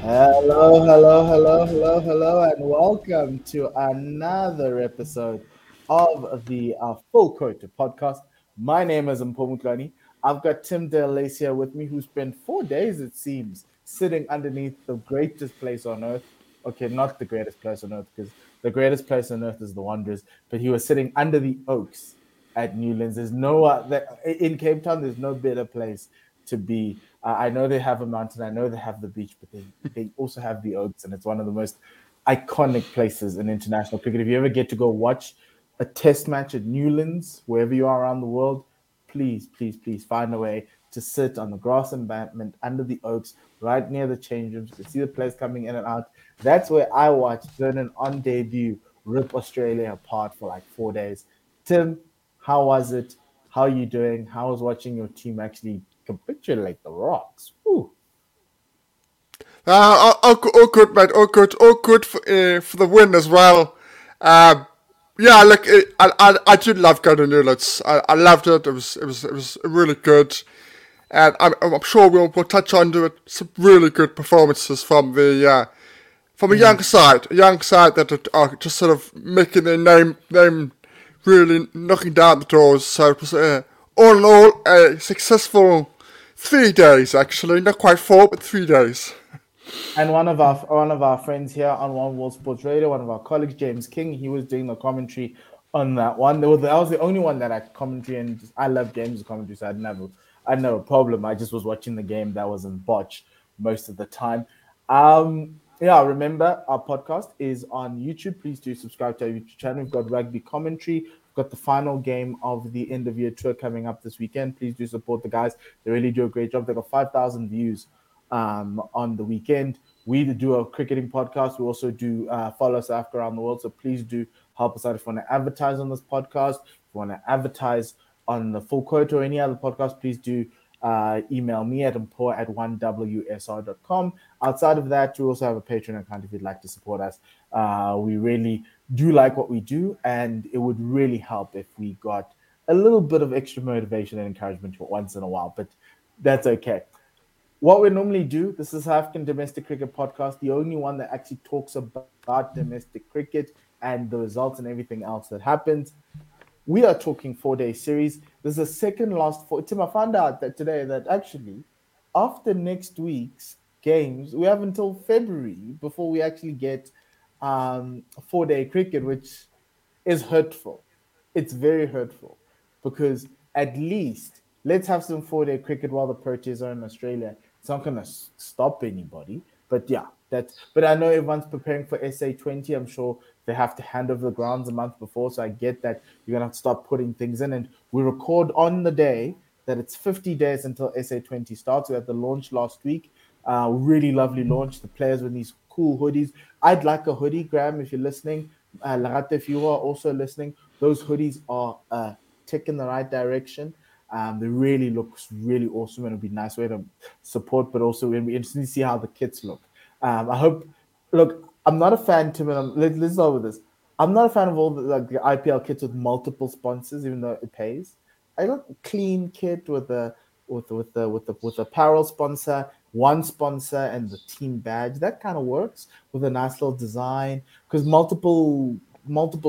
Hello, and welcome to another episode of the Full Quota podcast. My name is Mpomu Klani. I've got Tim Delacy here with me, who spent 4 days, it seems, sitting underneath the greatest place on earth. Okay, not the greatest place on earth, because the greatest place on earth is the Wanderers, but he was sitting under the oaks at Newlands. There's no in Cape Town, there's no better place to be. I know they have a mountain, I know they have the beach, but they also have the oaks, and it's one of the most iconic places in international cricket. If you ever get to go watch a test match at Newlands, wherever you are around the world, please find a way to sit on the grass embankment under the oaks, right near the change rooms. You can see the players coming in and out. That's where I watched Vernon on debut rip Australia apart for like 4 days. Tim, how was it? How are you doing? How was watching your team actually capitulate the Rocks? Ooh. All good, mate. For the win as well. Yeah, look, I did love going to Newlands. I loved it. It was really good, and I'm sure we'll touch on to it. Some really good performances from a young side that are just sort of making their name, really knocking down the doors. So it was all in all a successful 3 days, actually, not quite four, but 3 days. And one of our friends here on One World Sports Radio, one of our colleagues, James King, he was doing the commentary on that one. That was the only one that I commentary, and I love James' commentary, so I didn't have a problem. I just was watching the game that was in botch most of the time. Remember, our podcast is on YouTube. Please do subscribe to our YouTube channel. We've got rugby commentary. We've got the final game of the end of year tour coming up this weekend. Please do support the guys. They really do a great job. They got 5,000 views on the weekend. We do a cricketing podcast. We also do Follow South Africa around the world. So please do help us out. If you want to advertise on this podcast, if you want to advertise on the Full Quota or any other podcast, please do email me at mpoor@1wsr.com. Outside of that, we also have a Patreon account if you'd like to support us. We really do like what we do, and it would really help if we got a little bit of extra motivation and encouragement once in a while, but that's okay. What we normally do, this is South African Domestic Cricket Podcast, the only one that actually talks about domestic cricket and the results and everything else that happens. We are talking four-day series. There's a second last four. Tim, I found out that today that actually after next week's games, we have until February before we actually get four-day cricket, which is hurtful. It's very hurtful because at least let's have some four-day cricket while the Proteas are in Australia. It's not going to stop anybody. But yeah, but I know everyone's preparing for SA20. I'm sure they have to hand over the grounds a month before. So I get that you're going to have to start putting things in. And we record on the day that it's 50 days until SA20 starts. We had the launch last week. Really lovely launch. The players with these cool hoodies. I'd like a hoodie, Graham, if you're listening. Larate, if you are also listening. Those hoodies are a tick in the right direction. They really looks really awesome, and it'd be a nice way to support, but also it'd be interesting to see how the kits look. I'm not a fan, Tim, and let's start with this. I'm not a fan of all the IPL kits with multiple sponsors, even though it pays. I got a clean kit with a apparel sponsor, one sponsor, and the team badge. That kind of works with a nice little design, because multiple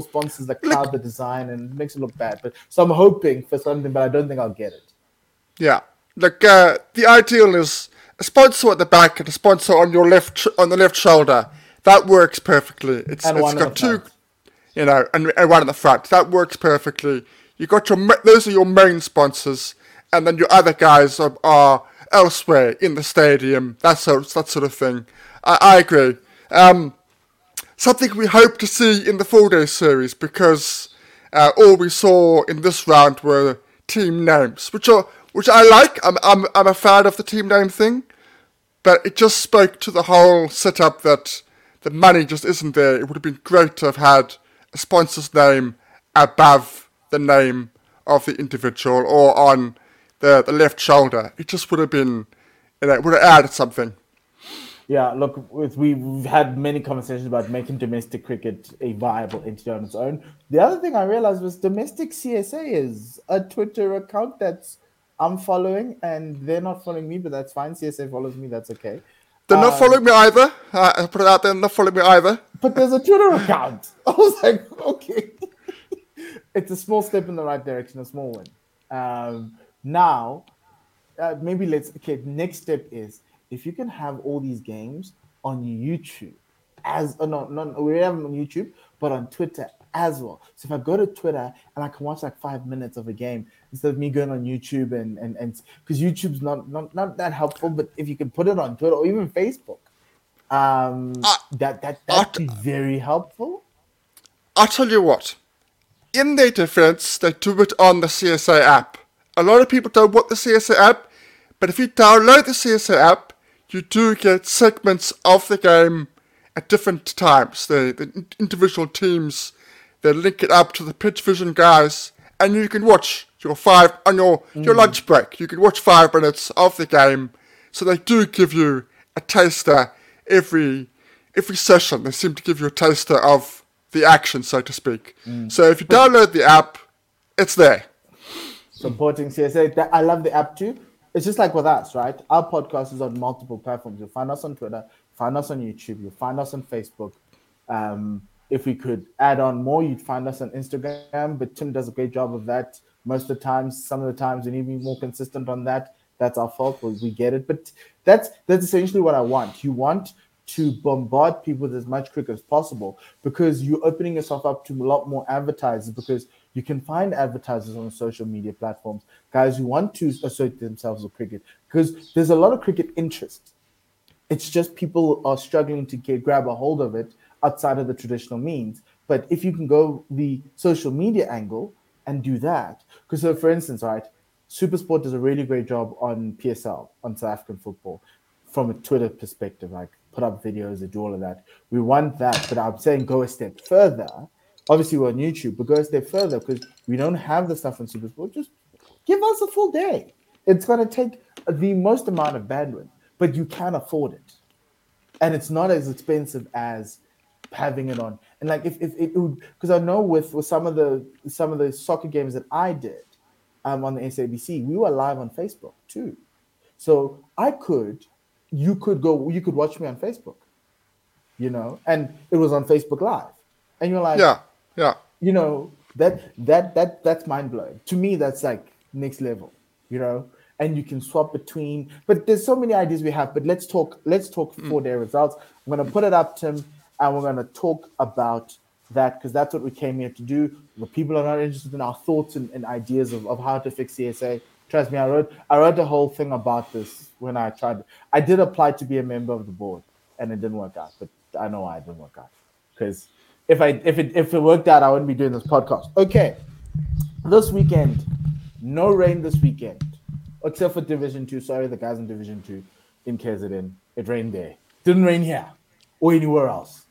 sponsors that cloud the design and makes it look bad. But so I'm hoping for something, but I don't think I'll get it. Yeah, look, the ideal is a sponsor at the back and a sponsor on your left shoulder. That works perfectly. It's got two, you know, and one at the front. That works perfectly. You got those are your main sponsors, and then your other guys are elsewhere in the stadium. That sort of thing. I agree. Something we hope to see in the four-day series, because all we saw in this round were team names, which I like. I'm a fan of the team name thing, but it just spoke to the whole setup that the money just isn't there. It would have been great to have had a sponsor's name above the name of the individual or on the left shoulder. It just would have been, you know, it would have added something. Yeah, look, we've had many conversations about making domestic cricket a viable entity on its own. The other thing I realized was domestic CSA is a Twitter account that I'm following, and they're not following me, but that's fine. CSA follows me, that's okay. They're not following me either. I put it out there, not following me either. But there's a Twitter account. I was like, okay. It's a small step in the right direction, a small one. Now, maybe let's... Okay, next step is, if you can have all these games on YouTube, as... we have them on YouTube, but on Twitter as well. So if I go to Twitter and I can watch like 5 minutes of a game instead of me going on YouTube and because YouTube's not that helpful, but if you can put it on Twitter or even Facebook, that'd be very helpful. I'll tell you what. In their defense, they do it on the CSA app. A lot of people don't want the CSA app, but if you download the CSA app, you do get segments of the game at different times. The individual teams, they link it up to the Pitch Vision guys, and you can watch your your lunch break. You can watch 5 minutes of the game. So they do give you a taster every session. They seem to give you a taster of the action, so to speak. So if you download the app, it's there. Supporting CSA. I love the app too. It's just like with us, right? Our podcast is on multiple platforms. You'll find us on Twitter, find us on YouTube, you'll find us on Facebook. If we could add on more, you'd find us on Instagram, but Tim does a great job of that most of the times. Some of the times we need to be more consistent on that. That's our fault, we get it. But that's essentially what I want. You want to bombard people with as much cricket as possible, because you're opening yourself up to a lot more advertisers, because you can find advertisers on social media platforms, guys who want to associate themselves with cricket, because there's a lot of cricket interest. It's just people are struggling to grab a hold of it outside of the traditional means. But if you can go the social media angle and do that, because so for instance, right, SuperSport does a really great job on PSL, on South African football, from a Twitter perspective, like put up videos, they do all of that. We want that, but I'm saying go a step further. Obviously, we're on YouTube, but go a step further, because we don't have the stuff on SuperSport. Just give us a full day. It's going to take the most amount of bandwidth, but you can afford it. And it's not as expensive as having it on. And like if it would, because I know with some of the soccer games that I did on the SABC, we were live on Facebook too. So you could watch me on Facebook, and it was on Facebook Live. And you're like, yeah. That's mind blowing. To me, that's like next level, and you can swap between, but there's so many ideas we have, but let's talk 4-day results. I'm going to put it up, Tim, and we're going to talk about that, because that's what we came here to do. The people are not interested in our thoughts and ideas of how to fix CSA. Trust me, I wrote the whole thing about this when I tried. I did apply to be a member of the board, and it didn't work out. But I know why it didn't work out, because if it worked out, I wouldn't be doing this podcast. Okay, this weekend, no rain this weekend, except for Division 2. Sorry, the guys in Division 2 in KZN, it rained there. Didn't rain here or anywhere else.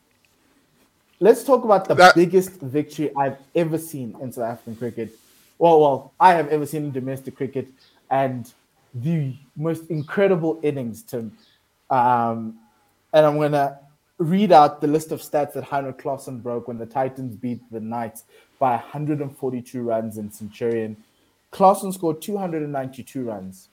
Let's talk about the biggest victory I've ever seen in South African cricket. Well, I have ever seen domestic cricket, and the most incredible innings, Tim. And I'm going to read out the list of stats that Heinrich Klaasen broke when the Titans beat the Knights by 142 runs in Centurion. Klaasen scored 292 runs.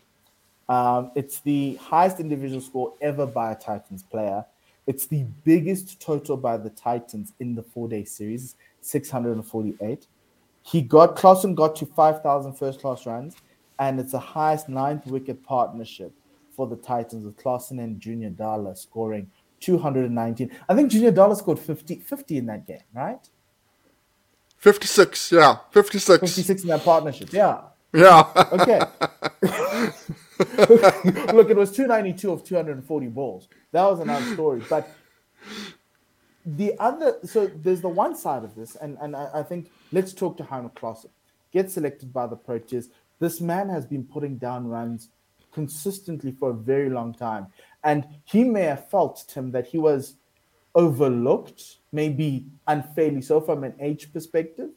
It's the highest individual score ever by a Titans player. It's the biggest total by the Titans in the 4-day series, 648. Klaasen got to 5,000 first-class runs, and it's the highest ninth-wicket partnership for the Titans, with Klaasen and Junior Dala scoring 219. I think Junior Dala scored 50 in that game, right? 56, yeah. 56 in that partnership, yeah. Yeah. Okay. Look, it was 292 of 240 balls. That was another story, but... there's the one side of this, and I think let's talk to Heinrich Klaasen. Gets selected by the Proteas. This man has been putting down runs consistently for a very long time, and he may have felt, Tim, that he was overlooked, maybe unfairly so from an age perspective,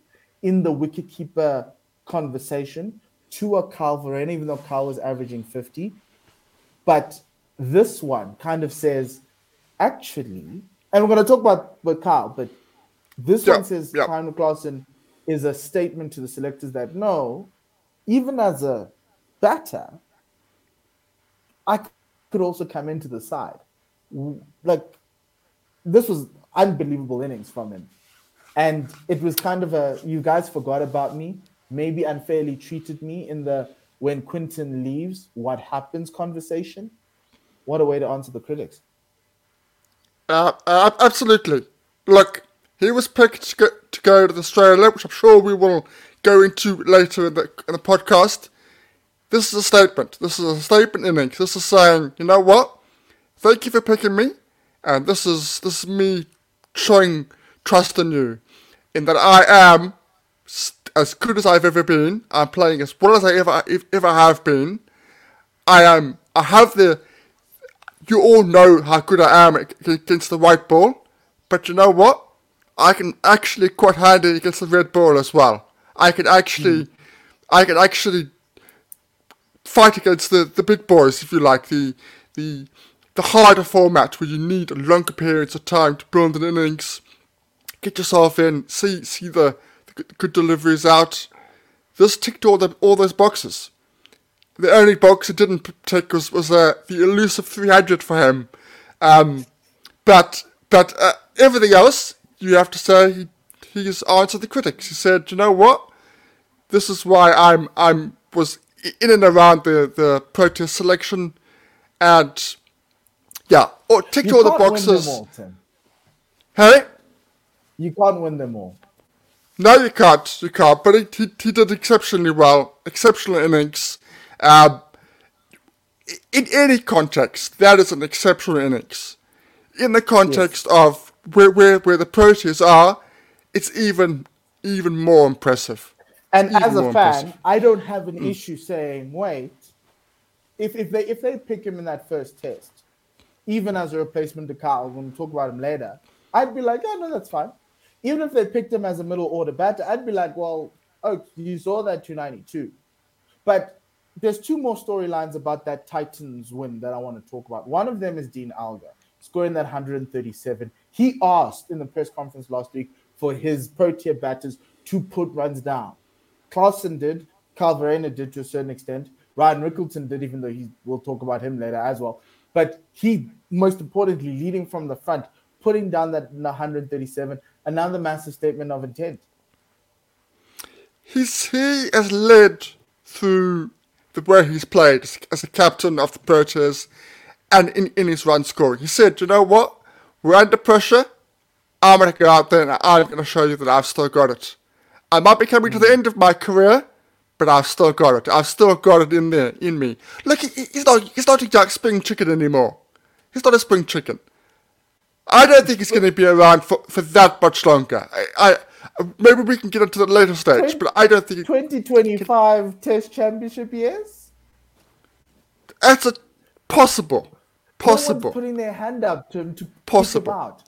in the wicketkeeper conversation to a Kyle Verreynne, even though Kyle was averaging 50. But this one kind of says, actually. And we're going to talk about Kyle, but this one says Heinrich Klaasen is a statement to the selectors that, no, even as a batter, I could also come into the side. like, this was unbelievable innings from him. And it was kind of a, you guys forgot about me, maybe unfairly treated me in the when Quinton leaves, what happens conversation. What a way to answer the critics. Absolutely. Look, he was picked to go to Australia, which I'm sure we will go into later in the podcast. This is a statement. This is a statement innings. This is saying, you know what? Thank you for picking me. And this is me showing trust in you, in that I am as good as I've ever been. I'm playing as well as I ever have been. I have the. You all know how good I am against the white ball, but you know what? I can actually quite handy against the red ball as well. I can actually fight against the big boys, if you like, the harder format where you need longer periods of time to build an innings, get yourself in, see the good deliveries out. This ticked all those boxes. The only box it didn't tick was the elusive 300 for him. But everything else, you have to say, he's answered the critics. He said, you know what? This is why I was in and around the Proteas selection, and yeah, or ticked all the boxes. You can't win them all, Tim. Hey? You can't win them all. No, you can't. You can't. But he did exceptionally well. Exceptional innings. In any context, that is an exceptional innings. In the context of where the Proteas are, it's even more impressive. And even as a fan, impressive. I don't have an issue saying, wait, if they pick him in that first test, even as a replacement to Kyle, when we talk about him later, I'd be like, oh, no, that's fine. Even if they picked him as a middle order batter, I'd be like, well, oh, you saw that 292. But there's two more storylines about that Titans win that I want to talk about. One of them is Dean Elgar scoring that 137. He asked in the press conference last week for his Protea batters to put runs down. Klaasen did. Kyle Verreynne did to a certain extent. Ryan Rickelton did, even though we'll talk about him later as well. But he, most importantly, leading from the front, putting down that 137, another massive statement of intent. He has led through the way he's played as a captain of the Proteas and in his run scoring. He said, you know what? We're under pressure. I'm going to go out there and I'm going to show you that I've still got it. I might be coming to the end of my career, but I've still got it. I've still got it in there, in me. Look, he's not a young spring chicken anymore. He's not a spring chicken. I don't think he's going to be around for that much longer. I maybe we can get into the later stage, but I don't think 2025 Test Championship years. That's a possible. No one's putting their hand up to him to possible. Him out.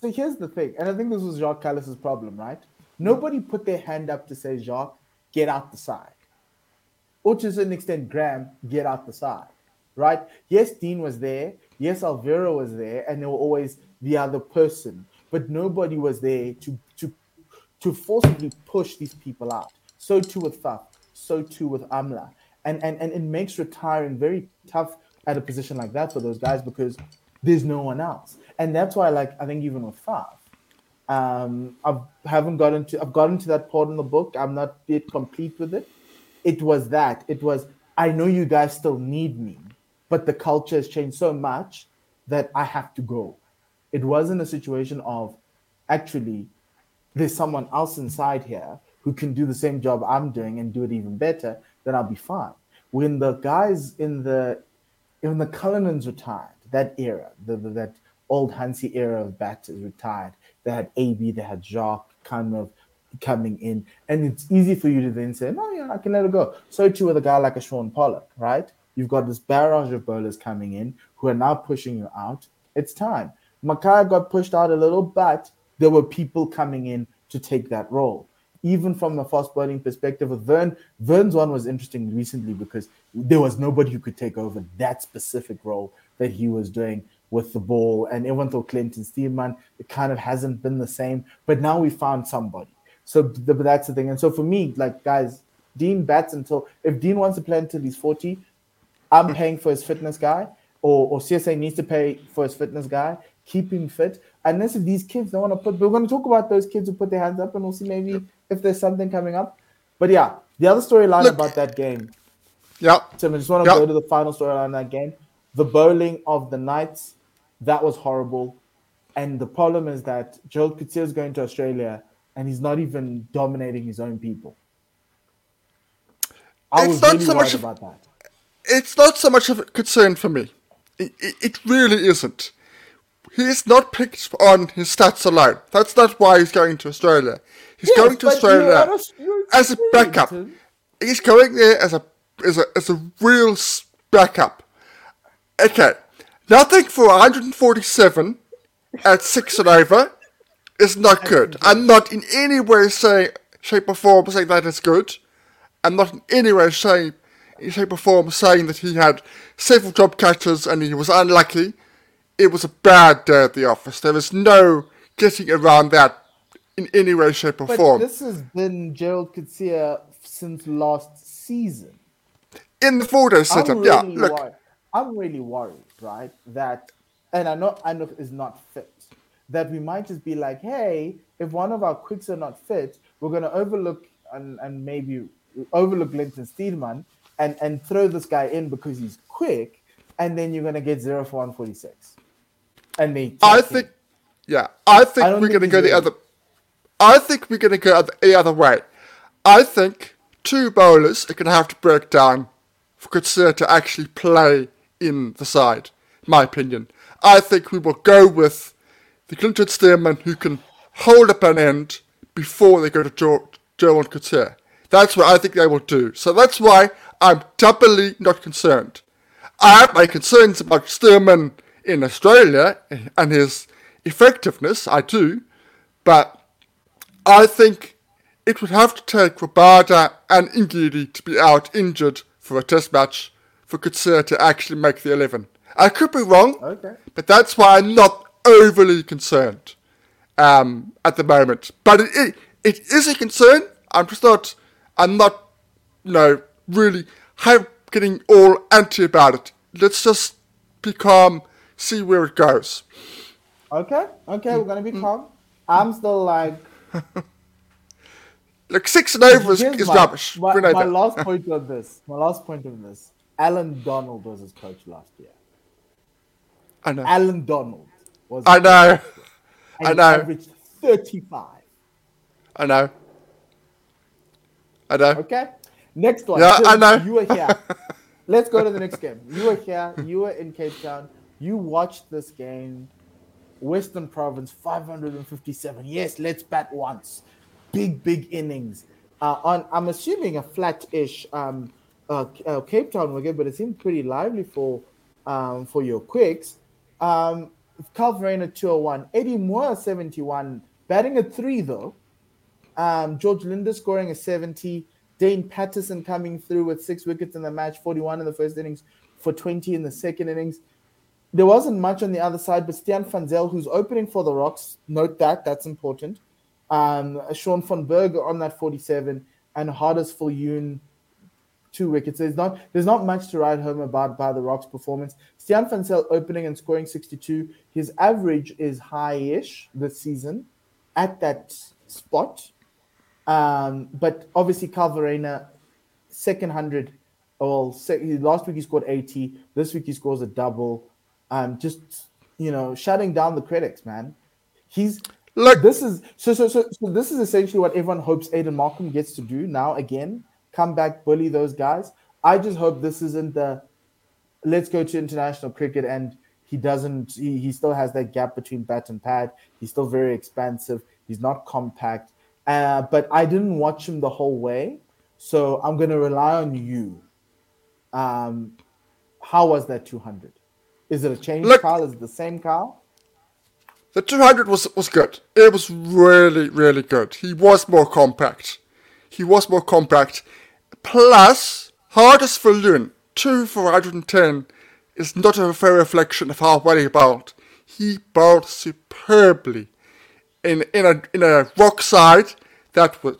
So here's the thing, and I think this was Jacques Kallis's problem, right? Nobody put their hand up to say, Jacques, get out the side. Or to a certain extent, Graham, get out the side, right? Yes, Dean was there. Yes, Alvaro was there. And they were always the other person. But nobody was there to forcibly push these people out. So too with Faf. So too with Amla. And it makes retiring very tough at a position like that for those guys because there's no one else. And that's why, like, I think even with Faf, I've gotten to that part in the book. I'm not yet complete with it. It was that. It was, I know you guys still need me, but the culture has changed so much that I have to go. It wasn't a situation of, actually, there's someone else inside here who can do the same job I'm doing and do it even better, then I'll be fine. When the guys in the Cullinans retired, that era, that old Hansie era of batters retired, they had AB, they had Jacques kind of coming in. And it's easy for you to then say, no, yeah, I can let it go. So too with a guy like a Sean Pollock, right? You've got this barrage of bowlers coming in who are now pushing you out. It's time. Mackay got pushed out a little, but there were people coming in to take that role. Even from the fast bowling perspective of Vern's one was interesting recently because there was nobody who could take over that specific role that he was doing with the ball, and everyone thought Clinton Steedman, it kind of hasn't been the same, but now we found somebody. So that's the thing. And so for me, like, guys, Dean bats until, if Dean wants to play until he's 40, I'm paying for his fitness guy, or CSA needs to pay for his fitness guy, keep him fit. Unless if these kids don't want to put, but we're going to talk about those kids who put their hands up, and we'll see maybe if there's something coming up. But yeah, the other storyline about that game. Yeah. Tim, I just want to go to the final storyline of that game. The bowling of the Knights, that was horrible. And the problem is that Gerald Coetzee is going to Australia and he's not even dominating his own people. I was really worried about that. It's not so much of a concern for me. It really isn't. He's not picked on his stats alone. That's not why he's going to Australia. He's going to Australia as a backup. He's going there as a real backup. Okay, nothing for 147 at 6 and over is not good. I'm not in any way, shape or form saying that is good. I'm not in any way, shape or form saying that he had several job catches and he was unlucky. It was a bad day at the office. There was no getting around that in any way, shape, or form. But this has been Gerald Coetzee since last season. In the 4-day setup, I'm really worried, right? That, and I know Anuf is not fit, that we might just be like, hey, if one of our quicks are not fit, we're going to overlook and maybe overlook Clinton Steedman and throw this guy in because he's quick. And then you're going to get 0 for 146. And I think we're going to go the other way. I think two bowlers are going to have to break down for Coetzee to actually play in the side, my opinion. I think we will go with the Clinton Steedman who can hold up an end before they go to Gerald Coetzee. That's what I think they will do. So that's why I'm doubly not concerned. I have my concerns about Steedman in Australia and his effectiveness, I do, but I think it would have to take Rabada and Ngidi to be out injured for a test match for Coetzee to actually make the 11. I could be wrong, but that's why I'm not overly concerned at the moment. But it is a concern. I'm not really getting all anti about it. Let's just be calm, see where it goes. Okay, we're going to be calm. I'm still like... like 6 and over is rubbish. My last point on this. Alan Donald was his coach last year. I know. Alan Donald was his coach. I know. And he averaged 35. I know. Okay. Next one. Yeah, I know. You were here. Let's go to the next game. You were here. You were in Cape Town. You watched this game. Western Province, 557. Yes, let's bat once. Big innings. I'm assuming a flat-ish Cape Town wicket, but it seemed pretty lively for your quicks. Kyle Verreynne at 201. Eddie Moore 71. Batting at 3, though. George Linder scoring a 70. Dane Patterson coming through with 6 wickets in the match, 41 in the first innings, for 20 in the second innings. There wasn't much on the other side, but Stiaan van Zyl, who's opening for the Rocks, note that's important. Sean van Berger on that 47, and Hardest for Yoon, 2 wickets. There's not much to write home about by the Rocks' performance. Stiaan van Zyl opening and scoring 62. His average is high-ish this season at that spot. But obviously, Kyle Verreynne, second 100. Last week he scored 80. This week he scores a double. Shutting down the critics, man. This is essentially what everyone hopes Aiden Markham gets to do now again. Come back, bully those guys. I just hope this isn't the let's go to international cricket and he still has that gap between bat and pad. He's still very expansive. He's not compact. But I didn't watch him the whole way, so I'm going to rely on you. How was that 200? Is it a change, Kyle? Is it the same, Kyle? The 200 was good. It was really, really good. He was more compact. Plus, Hardest for Loon, 2 for 110, is not a fair reflection of how well he bowled. He bowled superbly. In a rock side that were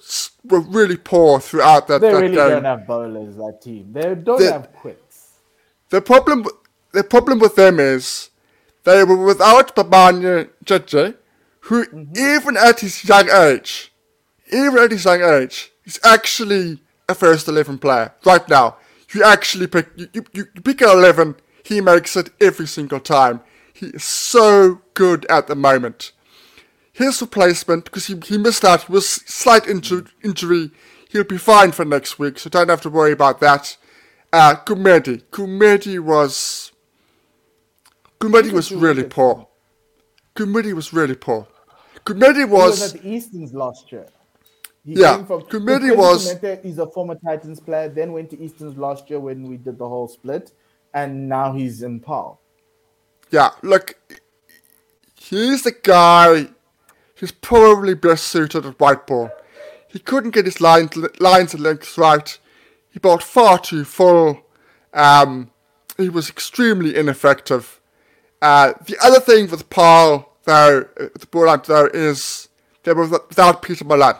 really poor throughout that game. They really don't have bowlers, that team. They don't have quicks. The problem the problem with them is they were without Babanya Judge, who even at his young age, is actually a first 11 player right now. You actually pick, you pick an 11, he makes it every single time. He is so good at the moment. His replacement, because he missed out, he was slight injury, he'll be fine for next week, so don't have to worry about that. Kumedi. Kumedi was really poor. He was at the Eastons last year. He's a former Titans player, then went to Eastons last year when we did the whole split, and now he's in Pal. Yeah, look, he's the guy who's probably best suited at white ball. He couldn't get his lines and lengths right. He bowled far too full. He was extremely ineffective. The other thing with Pal, though, the ball though, is they were without Pieter Malan.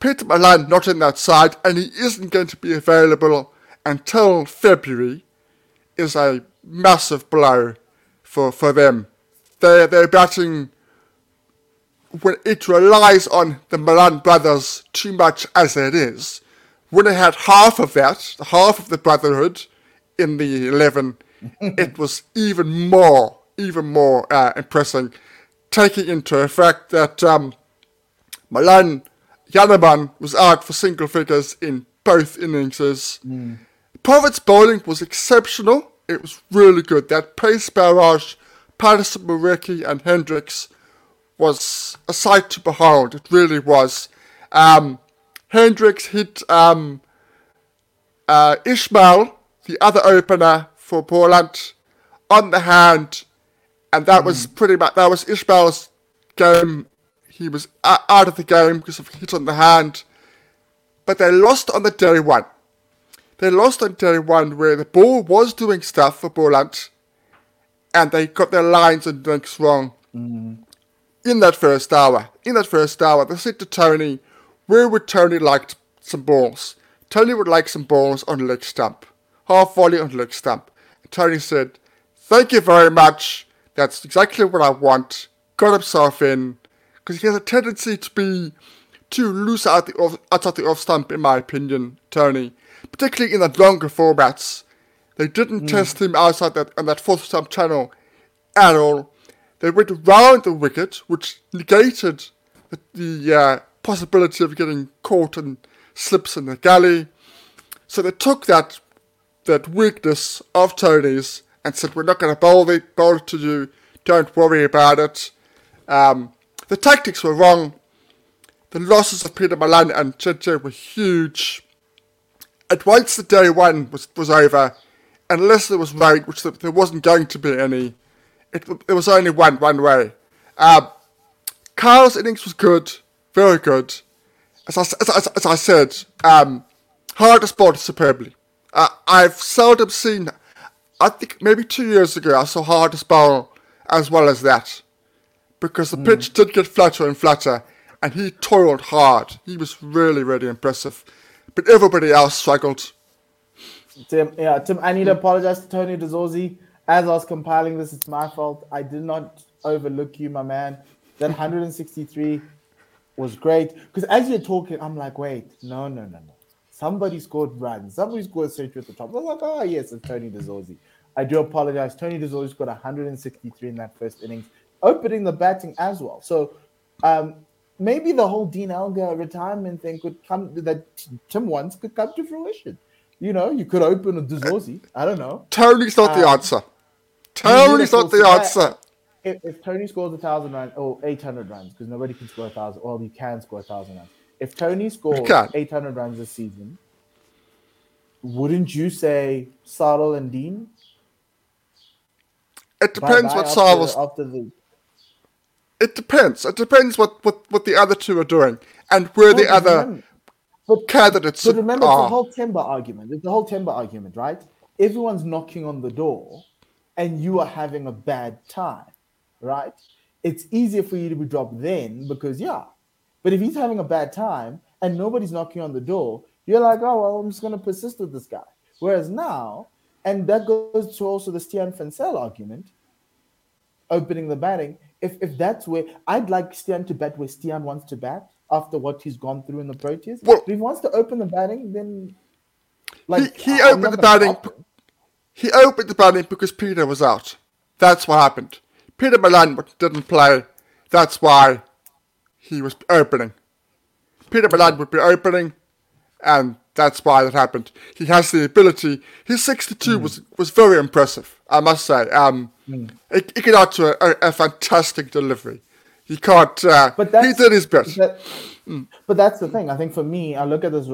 Pieter Malan not in that side, and he isn't going to be available until February, is a massive blow for them. They're batting when it relies on the Malan brothers too much as it is. When they had half of the brotherhood in the 11, it was even more impressive, taking into effect that Malan Yanaman was out for single figures in both innings. Province bowling was exceptional. It was really good. That pace barrage, Patterson, Marecki and Hendricks was a sight to behold. It really was. Hendricks hit Ishmael, the other opener for Portland, on the hand, and that was pretty much that was Ishmael's game. He was out of the game because of a hit on the hand. But they lost on the day one. They lost on day one where the ball was doing stuff for Borland, and they got their lines and links wrong in that first hour. They said to Tony, where would Tony like some balls? Tony would like some balls on leg stump. Half volley on leg stump. And Tony said, thank you very much. That's exactly what I want. Got himself in. Because he has a tendency to be too loose outside the off stump, in my opinion, Tony. Particularly in the longer formats. They didn't test him outside that on that fourth stump channel at all. They went around the wicket, which negated the possibility of getting caught in slips in the gully. So they took that weakness of Tony's and said, we're not going to bowl it to you. Don't worry about it. The tactics were wrong. The losses of Pieter Malan and Cheche were huge. And once the day one was over, unless there was rain, which there wasn't going to be any, there was only one way. Kyle's innings was good, very good. As I said, Hardest bowled superbly. I've seldom seen, I think maybe 2 years ago, I saw Hardest bowl as well as that. Because the pitch did get flatter and flatter, and he toiled hard. He was really, really impressive. But everybody else struggled. Tim, I need to apologize to Tony de Zorzi. As I was compiling this, it's my fault. I did not overlook you, my man. That 163 was great. Because as you're talking, I'm like, wait, no. Somebody scored runs. Somebody scored century at the top. I was like, oh, yes, it's Tony de Zorzi. I do apologize. Tony de Zorzi scored 163 in that first innings, opening the batting as well. So maybe the whole Dean Elgar retirement thing could come, that Tim wants, could come to fruition. You know, you could open a de Zorzi. I don't know. Tony's not the answer. Tony's not the answer. If Tony scores 1,000 runs, or 800 runs, because nobody can score 1,000, well, he can score 1,000 runs. If Tony scores 800 runs this season, wouldn't you say Sarl and Dean? It depends what Sarl was... It depends. It depends what the other two are doing and where the other candidates are. But remember, it's the whole Temba argument. It's the whole Temba argument, right? Everyone's knocking on the door and you are having a bad time, right? It's easier for you to be dropped then because, yeah. But if he's having a bad time and nobody's knocking on the door, you're like, oh, well, I'm just going to persist with this guy. Whereas now, And that goes to also the Stiaan van Zyl argument, opening the batting. If that's where I'd like Stiaan to bat, where Stiaan wants to bat after what he's gone through in the Proteas. Well, if he wants to open the batting, then like he opened the batting. He opened the batting because Pieter was out. That's what happened. Pieter Malan didn't play. That's why he was opening. Pieter Malan would be opening, and that's why that happened. He has the ability. His 62 was very impressive, I must say. It got out to a fantastic delivery. He can't. He did his best. But that's the thing. I think for me, I look at this.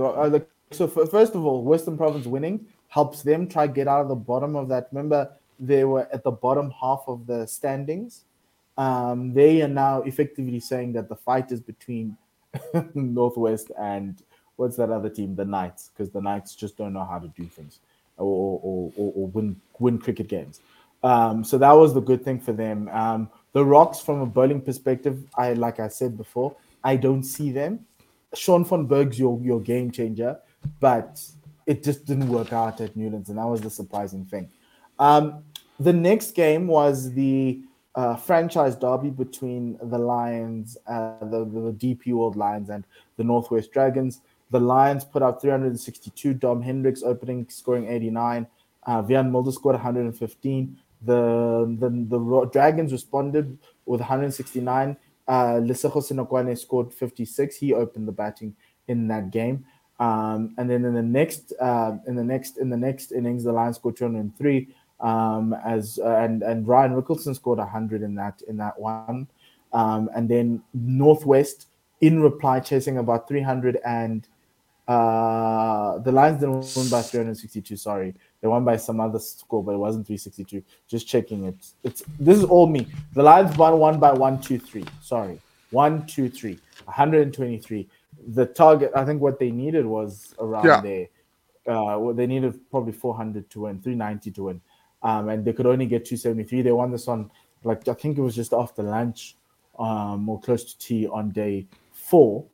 First of all, Western Province winning helps them try get out of the bottom of that. Remember, they were at the bottom half of the standings. They are now effectively saying that the fight is between Northwest and what's that other team? The Knights, because the Knights just don't know how to do things or win cricket games. So that was the good thing for them. The Rocks, from a bowling perspective, I said before, I don't see them. Sean van Berg's your game changer, but it just didn't work out at Newlands, and that was the surprising thing. The next game was the franchise derby between the Lions, the DP World Lions, and the Northwest Dragons. The Lions put out 362. Dom Hendricks opening, scoring 89. Wiaan Mulder scored 115. The Dragons responded with 169. Lesego Senokwane scored 56. He opened the batting in that game. And then in the next innings, the Lions scored 203. And Ryan Rickelton scored 100 in that one. And then Northwest, in reply, chasing about 300, and the Lions didn't win by 362. Sorry, they won by some other score, but it wasn't 362. Just checking it. This is all me. The Lions won by 123. Sorry, 123, 123. The target, I think, what they needed was around there. They needed probably 400 to win, 390 to win, and they could only get 273. They won this on, like, I think it was just after lunch, or close to tea on day 4.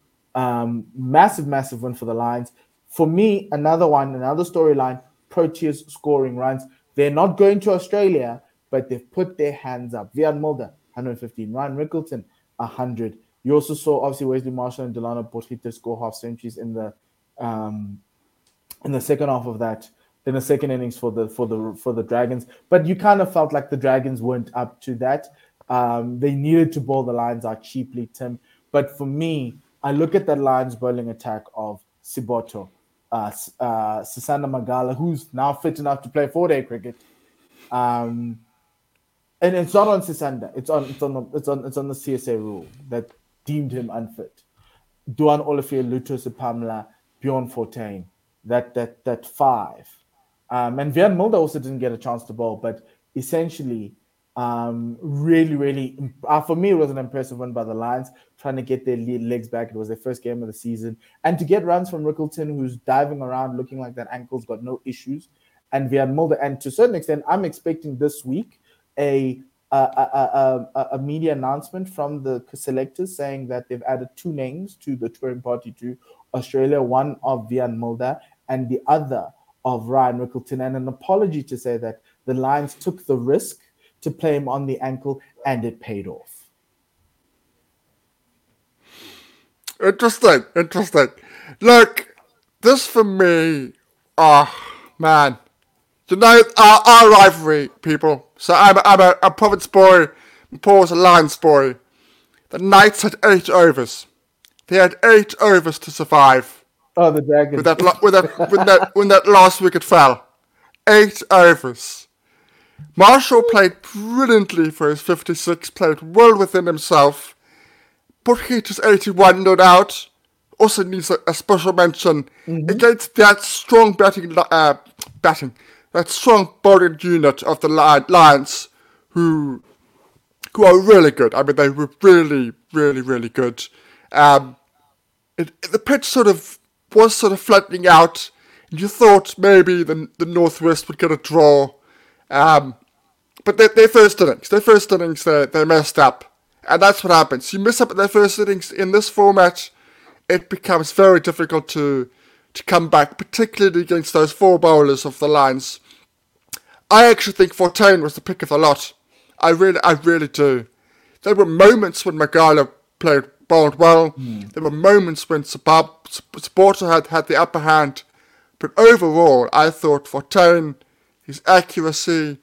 Massive win for the Lions. For me, another storyline, Proteas scoring runs. They're not going to Australia, but they've put their hands up. Wiaan Mulder, 115. Ryan Rickelton, 100. You also saw, obviously, Wesley Marshall and Delano Portito score half centuries in the second half of that, in the second innings for the Dragons. But you kind of felt like the Dragons weren't up to that. They needed to bowl the Lions out cheaply, Tim. But for me, I look at that Lions bowling attack of Siboto, Sisanda, Magala, who's now fit enough to play 4-day cricket. And it's not on Sisanda. It's on the CSA rule that deemed him unfit. Duan Olafia, Luto Sepamla, Bjorn Fortuin, that 5. And Wiaan Mulder also didn't get a chance to bowl, but essentially, really, for me, it was an impressive win by the Lions, trying to get their legs back. It was their first game of the season. And to get runs from Rickelton, who's diving around, looking like that ankle's got no issues, and Wiaan Mulder. And to a certain extent, I'm expecting this week a media announcement from the selectors saying that they've added 2 names to the touring party to Australia, one of Wiaan Mulder and the other of Ryan Rickelton, and an apology to say that the Lions took the risk to play him on the ankle, and it paid off. Interesting. Look, this for me, our rivalry, people. So I'm a Province boy, Paul's a Lions boy. The Knights had 8 overs. They had 8 overs to survive. Oh, the Dragons. When that last wicket fell. 8 overs. Marshall played brilliantly for his 56, played well within himself. Portugie's 81, no doubt, also needs a special mention against that strong bowling unit of the Lions, who are really good. I mean, they were really, really, really good. The pitch was flattening out, and you thought maybe the Northwest would get a draw. But their first innings, they messed up. And that's what happens. You mess up at their first innings in this format, it becomes very difficult to come back, particularly against those 4 bowlers of the Lions. I actually think Fortuin was the pick of the lot. I really do. There were moments when Magala played bowled well. Mm. There were moments when Sporter had the upper hand. But overall, I thought Fortuin, his accuracy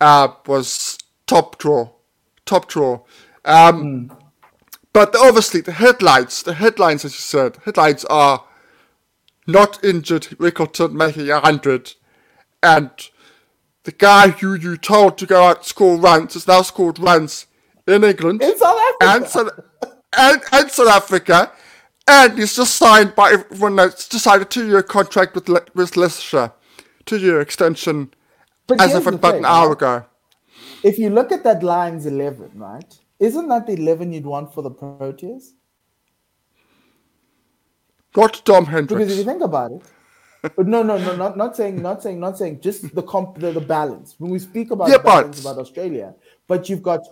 was top draw. But obviously the headlines, as you said, headlines are not injured Rickelton making 100, and the guy who you told to go out and score runs has now scored runs in England in South Africa. And South Africa, and he's just signed by everyone knows, just signed a 2-year contract with Leicestershire, 2-year extension, but as of about an hour ago. If you look at that Lions 11, right? Isn't that the 11 you'd want for the Proteas? Not Tom Hendricks. Because if you think about it, no, not saying. Just the balance. When we speak about balance about Australia, but you've got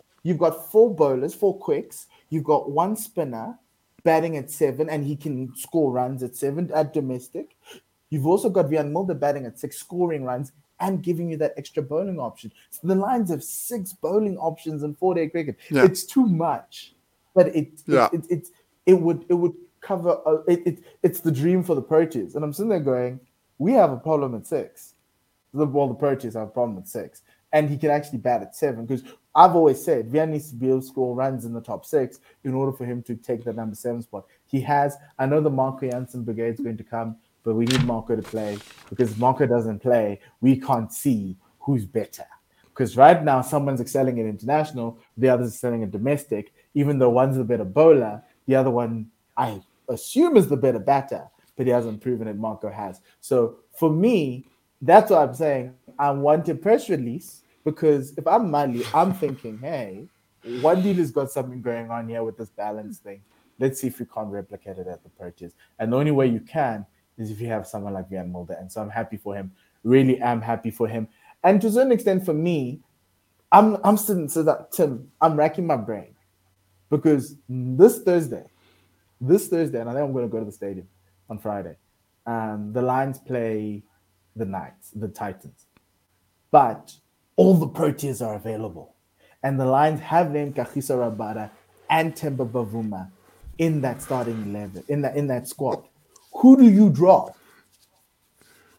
4 bowlers, 4 quicks. You've got 1 spinner batting at 7, and he can score runs at 7 at domestic. You've also got Wiaan Mulder batting at 6, scoring runs, and giving you that extra bowling option. So the Lions have 6 bowling options in 4-day cricket. Yeah. It's too much, but it would cover. It's the dream for the Proteas. And I'm sitting there going, we have a problem at 6. The Proteas have a problem at 6, and he can actually bat at 7, because I've always said Vian needs to be able to score runs in the top 6 in order for him to take that number 7 spot. He has. I know the Marco Jansen brigade is going to come, but we need Marco to play, because if Marco doesn't play, we can't see who's better. Because right now, someone's excelling at international, the other's excelling at domestic, even though one's the better bowler, the other one, I assume, is the better batter, but he hasn't proven it, Marco has. So for me, that's what I'm saying. I want a press release, because if I'm Mali, I'm thinking, hey, one dealer's got something going on here with this balance thing. Let's see if we can't replicate it at the Proteas. And the only way you can is if you have someone like Wiaan Mulder. And so I'm happy for him. Really am happy for him. And to a certain extent for me, I'm sitting so that, Tim, I'm racking my brain. Because this Thursday, and I think I'm going to go to the stadium on Friday, the Lions play the Knights, the Titans. But all the Proteas are available. And the Lions have named Kagiso Rabada and Themba Bavuma in that starting 11, in that squad. Who do you draw?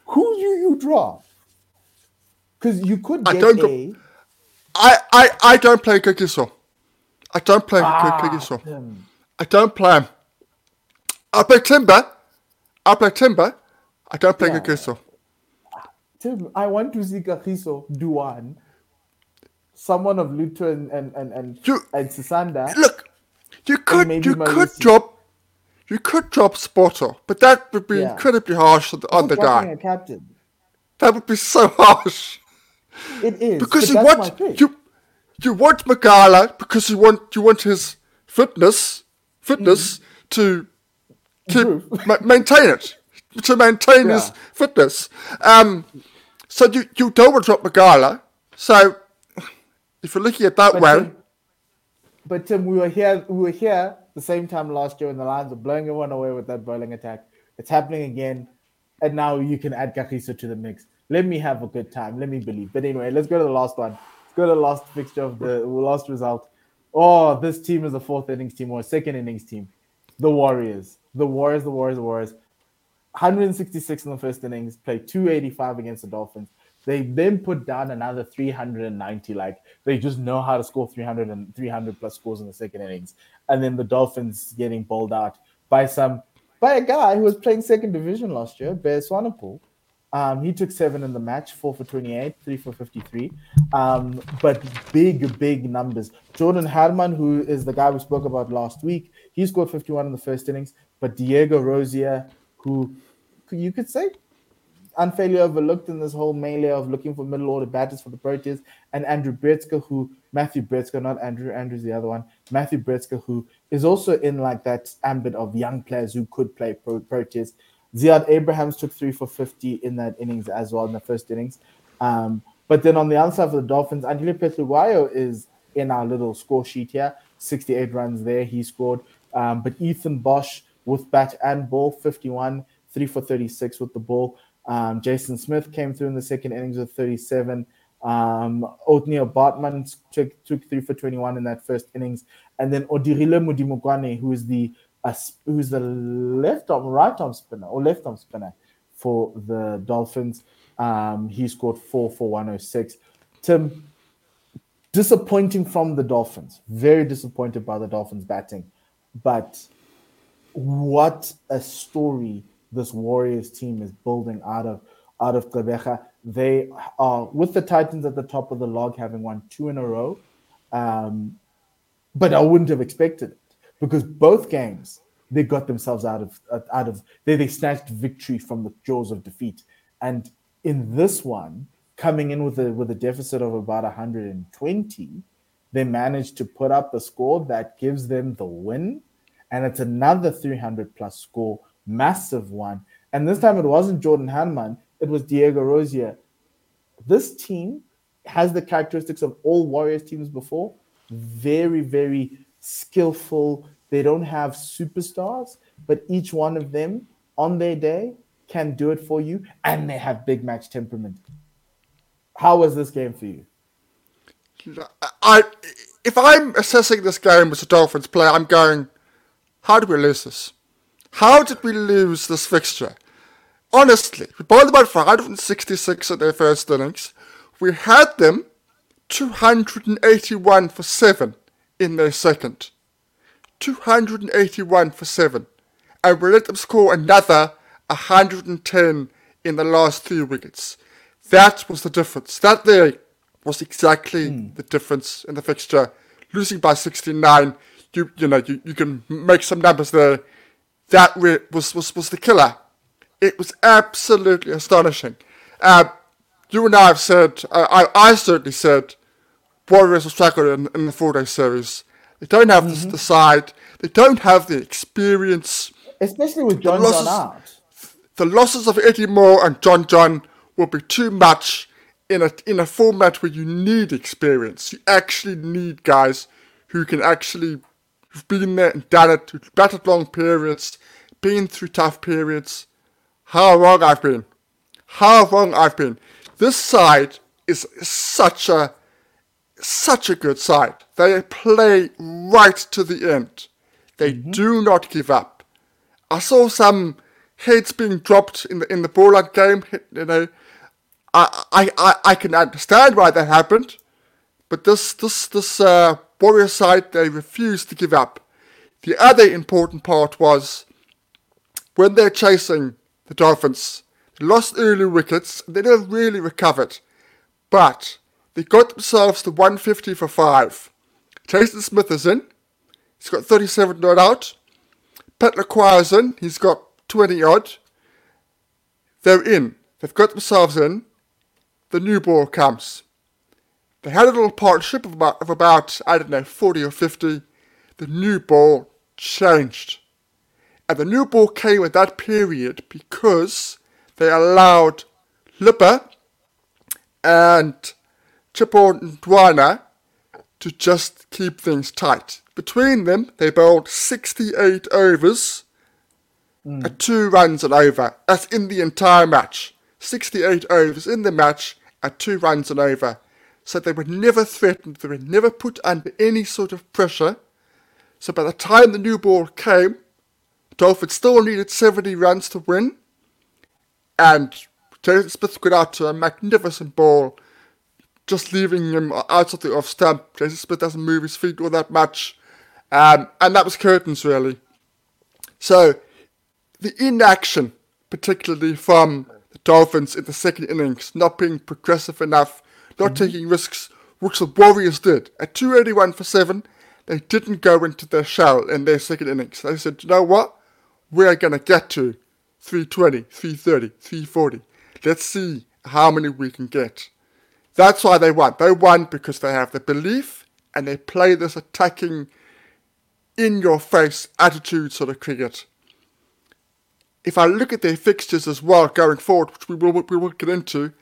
Because you could get I don't play Kagiso. I don't play Kagiso. I don't play him. I play Timber. I don't play Kagiso. Tim, I want to see Kagiso do one. Someone of Luto and Sisanda. Look, you could drop. You could drop Sporter, but that would be incredibly harsh on the guy. A captain. That would be so harsh. It is, because you want Magala, because you want his fitness to maintain his fitness. So you don't want to drop Magala. So if you're looking at that way. But Tim, we were here the same time last year when the Lions were blowing everyone away with that bowling attack. It's happening again, and now you can add Kagiso to the mix. Let me have a good time. Let me believe. But anyway, let's go to the last one. Let's go to the last fixture of the last result. Oh, this team is a 4th innings team or a 2nd innings team. The Warriors. 166 in the 1st innings, played 285 against the Dolphins. They then put down another 390. Like, they just know how to score 300 plus scores in the 2nd innings. And then the Dolphins getting bowled out by a guy who was playing 2nd division last year, Bear Swanepoel. He took 7 in the match, 4 for 28, 3 for 53. But big numbers. Jordan Harman, who is the guy we spoke about last week, he scored 51 in the 1st innings. But Diego Rosier, who you could say unfairly overlooked in this whole melee of looking for middle order batters for the Proteas, and Matthew Bretzka, who is also in like that ambit of young players who could play Proteas. Ziad Abrahams took 3 for 50 in that innings as well, in the 1st innings. But then on the other side for the Dolphins, Andile Petluayo is in our little score sheet here, 68 runs there he scored. But Ethan Bosch with bat and ball, 51, 3 for 36 with the ball. Jason Smith came through in the 2nd innings with 37. Othniel Bartman took 3 for 21 in that first innings, and then Odirile Modimogwane, who's the right arm spinner for the Dolphins. He scored 4 for 106. Tim, disappointing from the Dolphins. Very disappointed by the Dolphins batting, but what a story this Warriors team is building out of Gqeberha. They are with the Titans at the top of the log, having won 2 in a row. But I wouldn't have expected it, because both games they got themselves out of they snatched victory from the jaws of defeat. And in this one, coming in with a deficit of about 120, they managed to put up a score that gives them the win. And it's another 300-plus score, massive one. And this time it wasn't Jordan Hanman, it was Diego Rosier. This team has the characteristics of all Warriors teams before. Very, very skillful. They don't have superstars, but each one of them on their day can do it for you, and they have big match temperament. How was this game for you? If I'm assessing this game as a Dolphins player, I'm going, how did we lose this? How did we lose this fixture? Honestly, we bowled about 566 in their first innings. We had them 281 for 7 in their second. 281 for 7. And we let them score another 110 in the last 3 wickets. That was the difference. That there was exactly the difference in the fixture. Losing by 69, you can make some numbers there. That was the killer. It was absolutely astonishing. You and I have said, I certainly said, Warriors will struggle in the 4-day series. They don't have the side. They don't have the experience. Especially with John out. The losses of Eddie Moore and John will be too much in a format where you need experience. You actually need guys who can actually, who've been there and done it, who've battled long periods, been through tough periods. How wrong I've been. This side is such a good side. They play right to the end. They do not give up. I saw some heads being dropped in the ball out game. You know, I can understand why that happened, but this Warrior side, they refused to give up. The other important part was when they're chasing the Dolphins, they lost early wickets. They never really recovered, but they got themselves to 150 for 5. Jason Smith is in. He's got 37 not out. Pat LaCroix is in. He's got 20 odd. They're in. They've got themselves in. The new ball comes. They had a little partnership of about 40 or 50. The new ball changed. And the new ball came at that period because they allowed Lipper and Chippo Ndwana to just keep things tight. Between them, they bowled 68 overs at 2 runs an over. That's in the entire match. 68 overs in the match at 2 runs an over. So they were never threatened. They were never put under any sort of pressure. So by the time the new ball came, Dolphins still needed 70 runs to win, and Jason Smith got out to a magnificent ball, just leaving him outside the off stump. Jason Smith doesn't move his feet all that much, and that was curtains really. So the inaction, particularly from the Dolphins in the second innings, not being progressive enough, not taking risks, which the Warriors did. At 281 for 7, they didn't go into their shell in their second innings. They said, you know what? We're going to get to 320, 330, 340. Let's see how many we can get. That's why they won. They won because they have the belief and they play this attacking, in-your-face attitude sort of cricket. If I look at their fixtures as well going forward, which we will get into,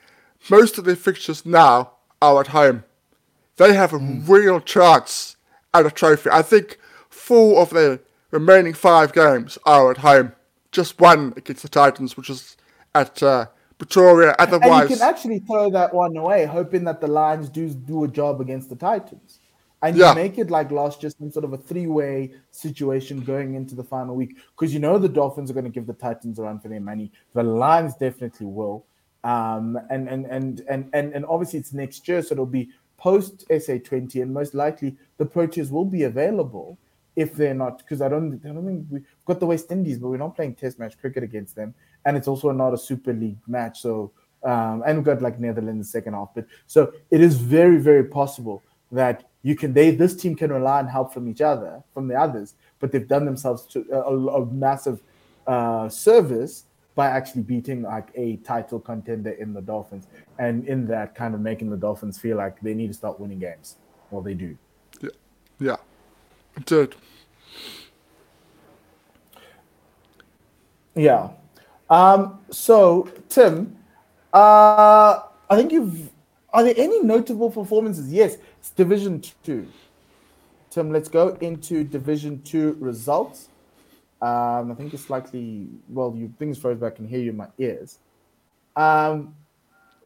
most of their fixtures now are at home. They have a real chance at a trophy. I think 4 of their remaining 5 games are at home. Just 1 against the Titans, which is at Pretoria otherwise. And you can actually throw that one away, hoping that the Lions do a job against the Titans. And you make it like last year, some sort of a three-way situation going into the final week. Because you know the Dolphins are going to give the Titans a run for their money. The Lions definitely will. And obviously it's next year, so it'll be post-SA20, and most likely the Proteas will be available if they're not, because I don't think we've got the West Indies, but we're not playing test match cricket against them, and it's also not a Super League match. So and we've got like Netherlands second half, but so it is very, very possible that this team can rely on help from each other, from the others, but they've done themselves to a massive service by actually beating like a title contender in the Dolphins, and in that kind of making the Dolphins feel like they need to start winning games. Well, they do. Yeah. Dude. Yeah. So, Tim, I think are there any notable performances? Yes, it's Division 2. Tim, let's go into Division 2 results. I think it's slightly, things froze back, I can hear you in my ears.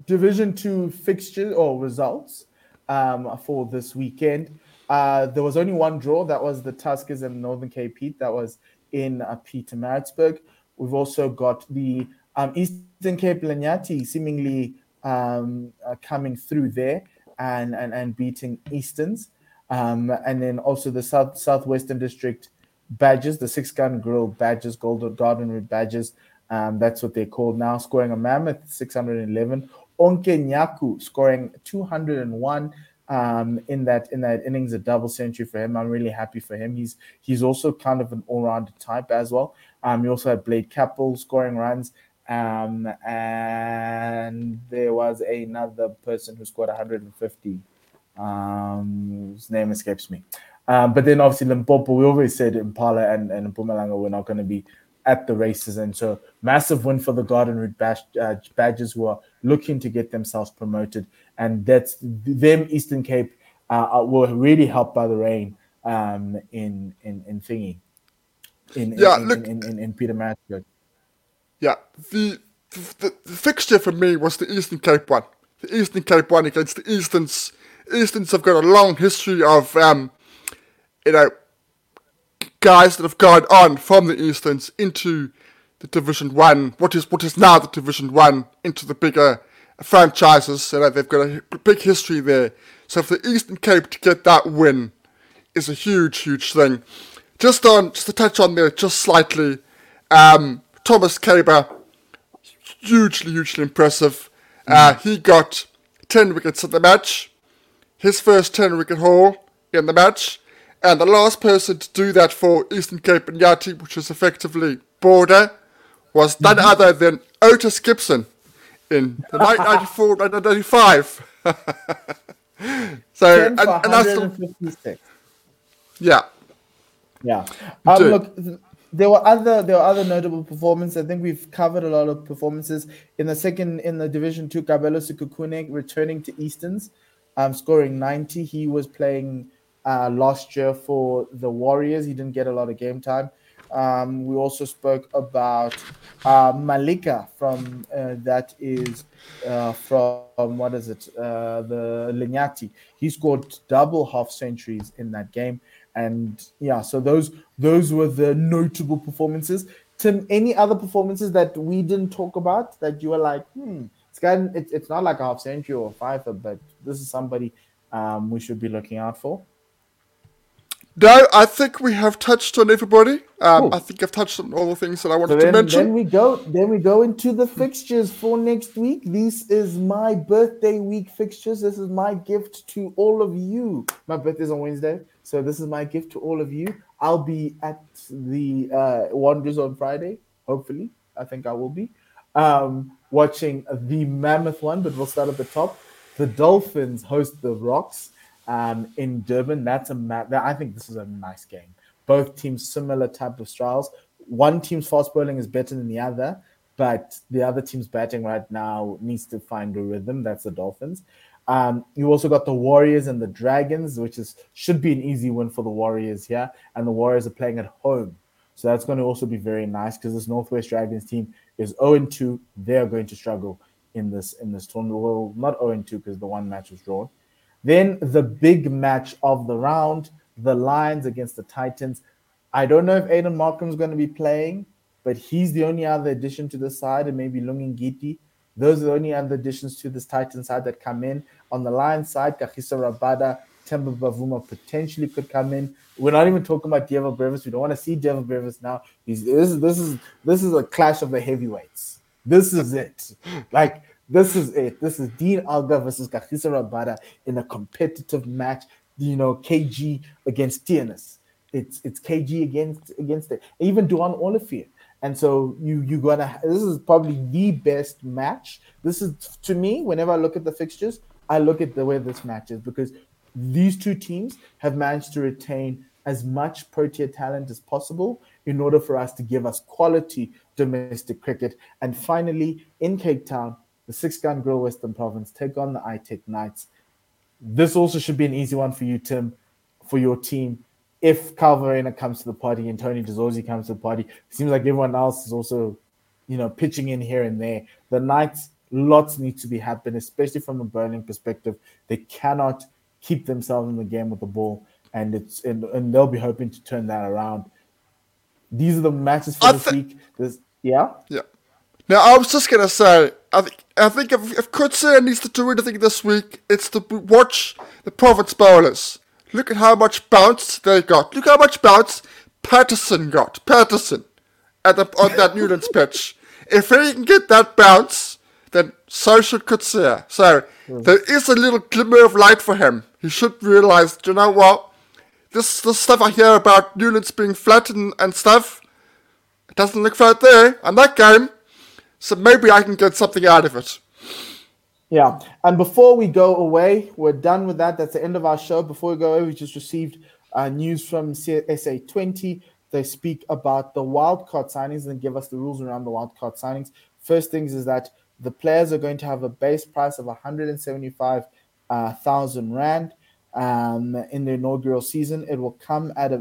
Division 2 fixtures or results for this weekend. There was only one draw. That was the Tuskers and Northern Cape Heat. That was in Pietermaritzburg. We've also got the Eastern Cape Lanyati seemingly coming through there and beating Easterns. And then also the Southwestern District Badgers, the Six Gun Grill Badgers, Garden Route Badgers. That's what they're called now. Scoring a mammoth 611. Onke Nyaku scoring 201. In that innings, a double century for him. I'm really happy for him. He's also kind of an all-rounder type as well. You also had Blade Kappel scoring runs, and there was another person who scored 150. His name escapes me. But then obviously Limpopo, we always said Impala and Mpumalanga were not going to be at the races, and so massive win for the Garden Route Badgers, who are looking to get themselves promoted, and that's them. Eastern Cape were really helped by the rain in Pietermaritzburg. Yeah, the fixture for me was the Eastern Cape one. The Eastern Cape one against the Easterns. Easterns have got a long history of guys that have gone on from the Easterns into the Division 1, what is now the Division 1, into the bigger franchises, so that they've got a big history there. So for the Eastern Cape to get that win is a huge, huge thing. Just to touch on there just slightly, Thomas Kaber, hugely, hugely impressive. He got 10 wickets in the match, his first 10-wicket haul in the match. And the last person to do that for Eastern Cape and Yati, which was effectively Border, was none other than Otis Gibson in the 1994-1995. So, and that's the, yeah. Look, there were other notable performances. I think we've covered a lot of performances in the Division 2. Kabelo Sikukune returning to Easterns, scoring 90. He was playing last year for the Warriors. He didn't get a lot of game time. We also spoke about Malika from the Lignati. He scored double half centuries in that game, and so those were the notable performances. Tim, any other performances that we didn't talk about that you were like, it's not like a half century or a fiver, but this is somebody we should be looking out for? No, I think we have touched on everybody. I think I've touched on all the things that I wanted to mention. Then we go into the fixtures for next week. This is my birthday week fixtures. This is my gift to all of you. My birthday's on Wednesday, so this is my gift to all of you. I'll be at the Wanderers on Friday, hopefully. I think I will be. Watching the Mammoth one, but we'll start at the top. The Dolphins host the Rocks. In Durban, I think this is a nice game. Both teams similar type of styles. One team's fast bowling is better than the other, but the other team's batting right now needs to find a rhythm. That's the Dolphins. You also got the Warriors and the Dragons, which should be an easy win for the Warriors here. And the Warriors are playing at home, so that's going to also be very nice, because this Northwest Dragons team is 0-2. They are going to struggle in this tournament. Well, not 0-2 because the one match was drawn. Then the big match of the round, the Lions against the Titans. I don't know if Aiden Markham's going to be playing, but he's the only other addition to this side, and maybe Lungingiti. Those are the only other additions to this Titans side that come in. On the Lions side, Kagiso Rabada, Temba Bavuma potentially could come in. We're not even talking about Diego Brevis. We don't want to see Diego Brevis now. This is a clash of the heavyweights. This is it. Like, this is it. This is Dean Elgar versus Kagiso Rabada in a competitive match. You know, KG against Tienis. It's KG against it. Even Duane Olivier. And so this is probably the best match. This is, to me, whenever I look at the fixtures, I look at the way this match is, because these two teams have managed to retain as much Protea talent as possible in order for us to give us quality domestic cricket. And finally, in Cape Town, the Six Gun Grill Western Province take on the iTech Knights. This also should be an easy one for you, Tim, for your team. If Kyle Verreynne comes to the party and Tony de Zorzi comes to the party, it seems like everyone else is also, pitching in here and there. The Knights, lots need to be happening, especially from a bowling perspective. They cannot keep themselves in the game with the ball, and they'll be hoping to turn that around. These are the matches for this week. Yeah. Now, I was just gonna say, I think if Coetzee needs to do anything this week, it's to watch the province bowlers. Look at how much bounce they got. Look how much bounce Patterson got. Patterson on that Newlands pitch. If he can get that bounce, then so should Coetzee. So there is a little glimmer of light for him. He should realize, do you know what? This stuff I hear about Newlands being flat and stuff, it doesn't look flat there on that game. So maybe I can get something out of it. Yeah, and before we go away, we're done with that. That's the end of our show. Before we go away, we just received news from SA20. They speak about the wildcard signings and give us the rules around the wildcard signings. First things is that the players are going to have a base price of 175,000 Rand in the inaugural season. It will come at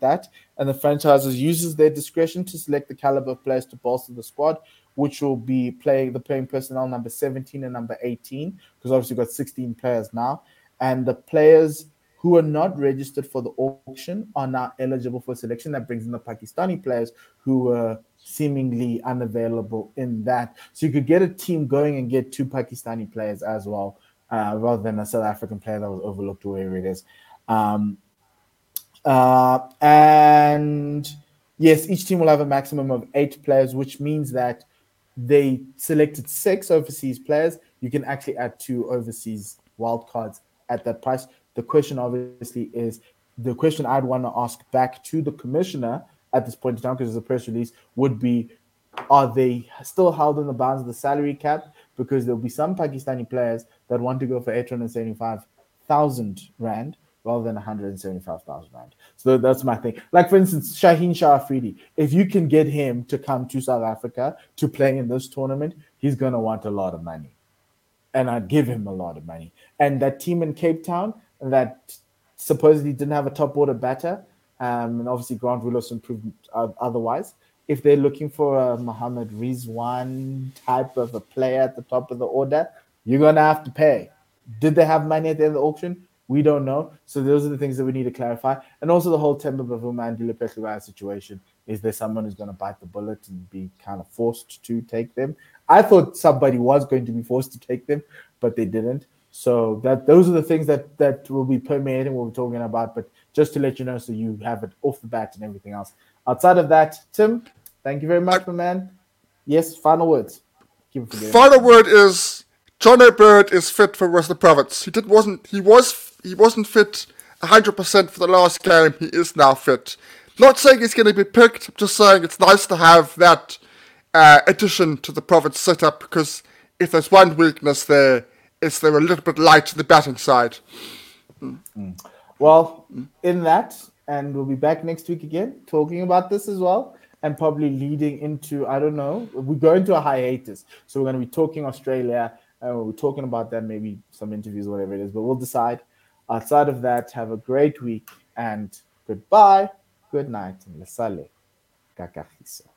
that, and the franchises uses their discretion to select the caliber of players to bolster the squad, which will be playing personnel number 17 and number 18, because obviously we've got 16 players now. And the players who are not registered for the auction are now eligible for selection. That brings in the Pakistani players who were seemingly unavailable in that. So you could get a team going and get two Pakistani players as well, rather than a South African player that was overlooked or wherever it is. And yes, each team will have a maximum of 8 players, which means that they selected 6 overseas players. You can actually add 2 overseas wildcards at that price. The question obviously is, the question I'd want to ask back to the commissioner at this point in time, because it's a press release, would be, are they still held in the bounds of the salary cap? Because there'll be some Pakistani players that want to go for 875,000 Rand rather than 175,000 Rand. So that's my thing. Like, for instance, Shaheen Shah Afridi, if you can get him to come to South Africa to play in this tournament, he's going to want a lot of money. And I'd give him a lot of money. And that team in Cape Town that supposedly didn't have a top order batter, and obviously Grant Wilson proved otherwise, if they're looking for a Mohamed Rizwan type of a player at the top of the order, you're going to have to pay. Did they have money at the end of the auction? We don't know. So those are the things that we need to clarify. And also the whole Temba Bavuma and Dilepekhiwaya situation. Is there someone who's going to bite the bullet and be kind of forced to take them? I thought somebody was going to be forced to take them, but they didn't. So those are the things that will be permeating what we're talking about. But just to let you know, so you have it off the bat and everything else. Outside of that, Tim, thank you very much, my man. Yes, final words. Keep it final word is John O'Bird is fit for Western Province. He wasn't fit 100% for the last game. He is now fit. Not saying he's going to be picked. I'm just saying it's nice to have that addition to the province setup, because if there's one weakness there, it's they're a little bit light to the batting side. Well, in that, and we'll be back next week again talking about this as well, and probably leading into, I don't know, we go into a hiatus. So we're going to be talking Australia, and we'll be talking about that, maybe some interviews, whatever it is, but we'll decide. Outside of that, have a great week, and goodbye, good night, and Lesale Kakagiso.